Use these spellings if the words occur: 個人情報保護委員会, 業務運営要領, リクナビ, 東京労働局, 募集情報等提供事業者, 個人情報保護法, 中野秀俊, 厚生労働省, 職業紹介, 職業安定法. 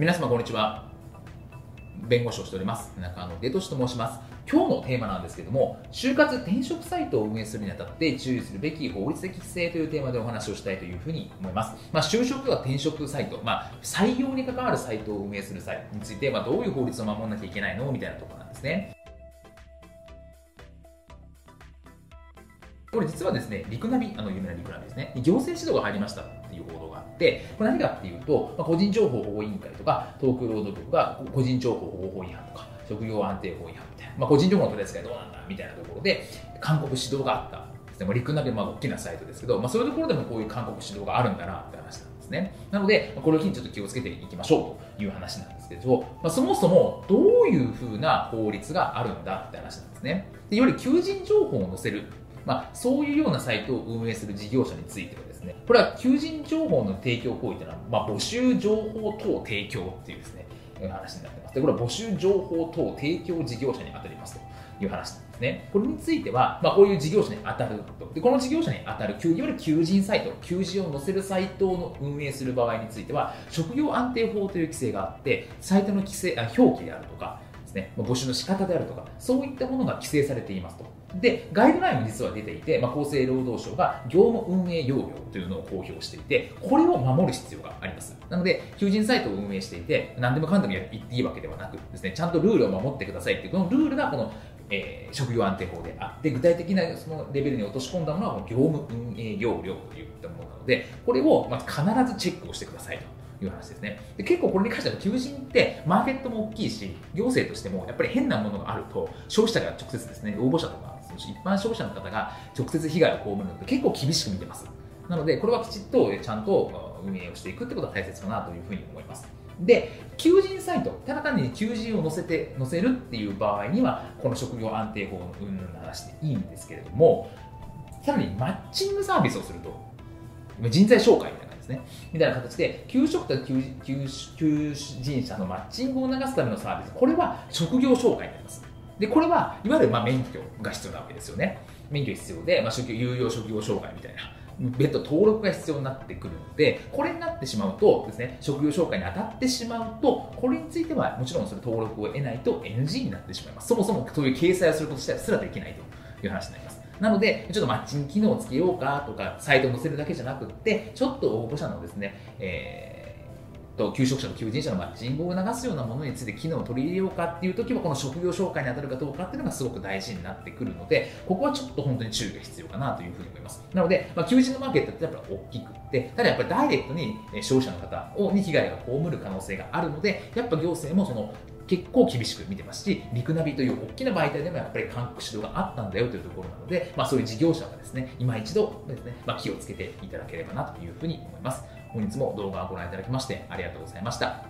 皆様こんにちは。弁護士をしております中野英寿と申します。今日のテーマなんですけども、就活転職サイトを運営するにあたって注意するべき法律的規制というテーマでお話をしたいというふうに思います。就職とか転職サイト、採用に関わるサイトを運営する際について、どういう法律を守らなきゃいけないのみたいなところなんですね。これ実はですね、リクナビ、有名なリクナビですね、行政指導が入りましたっていう報道があって、これ何かっていうと、個人情報保護委員会とか、東京労働局が個人情報保護法違反とか、職業安定法違反みたいな、個人情報の取り扱いどうなんだみたいなところで、勧告指導があったんですね。リクナビは大きなサイトですけど、そういうところでもこういう勧告指導があるんだなって話なんですね。なので、これを機にちょっと気をつけていきましょうという話なんですけど、そもそもどういうふうな法律があるんだって話なんですね。でより求人情報を載せるそういうようなサイトを運営する事業者についてはですね、これは求人情報の提供行為というのは、募集情報等提供っていうですね、話になってます。で、これは募集情報等提供事業者に当たりますという話なんですね。これについては、こういう事業者に当たると。で、この事業者に当たる、いわゆる求人サイト、求人を載せるサイトを運営する場合については、職業安定法という規制があって、サイトの規制、表記であるとか、募集の仕方であるとか、そういったものが規制されていますと。で、ガイドラインも実は出ていて、厚生労働省が業務運営要領というのを公表していて、これを守る必要があります。なので、求人サイトを運営していて、何でもかんでも言っていいわけではなくですね、ちゃんとルールを守ってくださいっていう、このルールがこの、職業安定法であって、具体的なそのレベルに落とし込んだものは業務運営要領といったものなので、これを必ずチェックをしてくださいと。いう話ですね。で、結構これに関しては求人ってマーケットも大きいし、行政としてもやっぱり変なものがあると消費者が直接ですね、応募者とか一般消費者の方が直接被害を被るので結構厳しく見てます。なのでこれはきちっとちゃんと運営をしていくってことが大切かなというふうに思います。で、求人サイト、ただ単に求人を載せるっていう場合にはこの職業安定法の云々の話でいいんですけれども、さらにマッチングサービスをすると人材紹介みたいな。みたいな形で求職と求人者のマッチングを促すためのサービス、これは職業紹介になります。で、これはいわゆる免許が必要なわけですよね。免許必要で、有料職業紹介みたいな、別途登録が必要になってくるので、これになってしまうとですね、職業紹介に当たってしまうと、これについてはもちろんそれ登録を得ないと NG になってしまいます。そもそもそういう掲載をすること自体すらできないという話になります。なので、ちょっとマッチング機能をつけようかとか、サイトを載せるだけじゃなくって、ちょっと応募者のですね、求職者と求人者のマッチングを促すようなものについて機能を取り入れようかっていうときは、この職業紹介に当たるかどうかっていうのがすごく大事になってくるので、ここはちょっと本当に注意が必要かなというふうに思います。なので、求人のマーケットってやっぱり大きくって、ただやっぱりダイレクトに消費者の方に被害が被る可能性があるので、やっぱ行政もその、結構厳しく見てますし、リクナビという大きな媒体でもやっぱり勧告指導があったんだよというところなので、そういう事業者がですね、今一度ですね、気をつけていただければなというふうに思います。本日も動画をご覧いただきましてありがとうございました。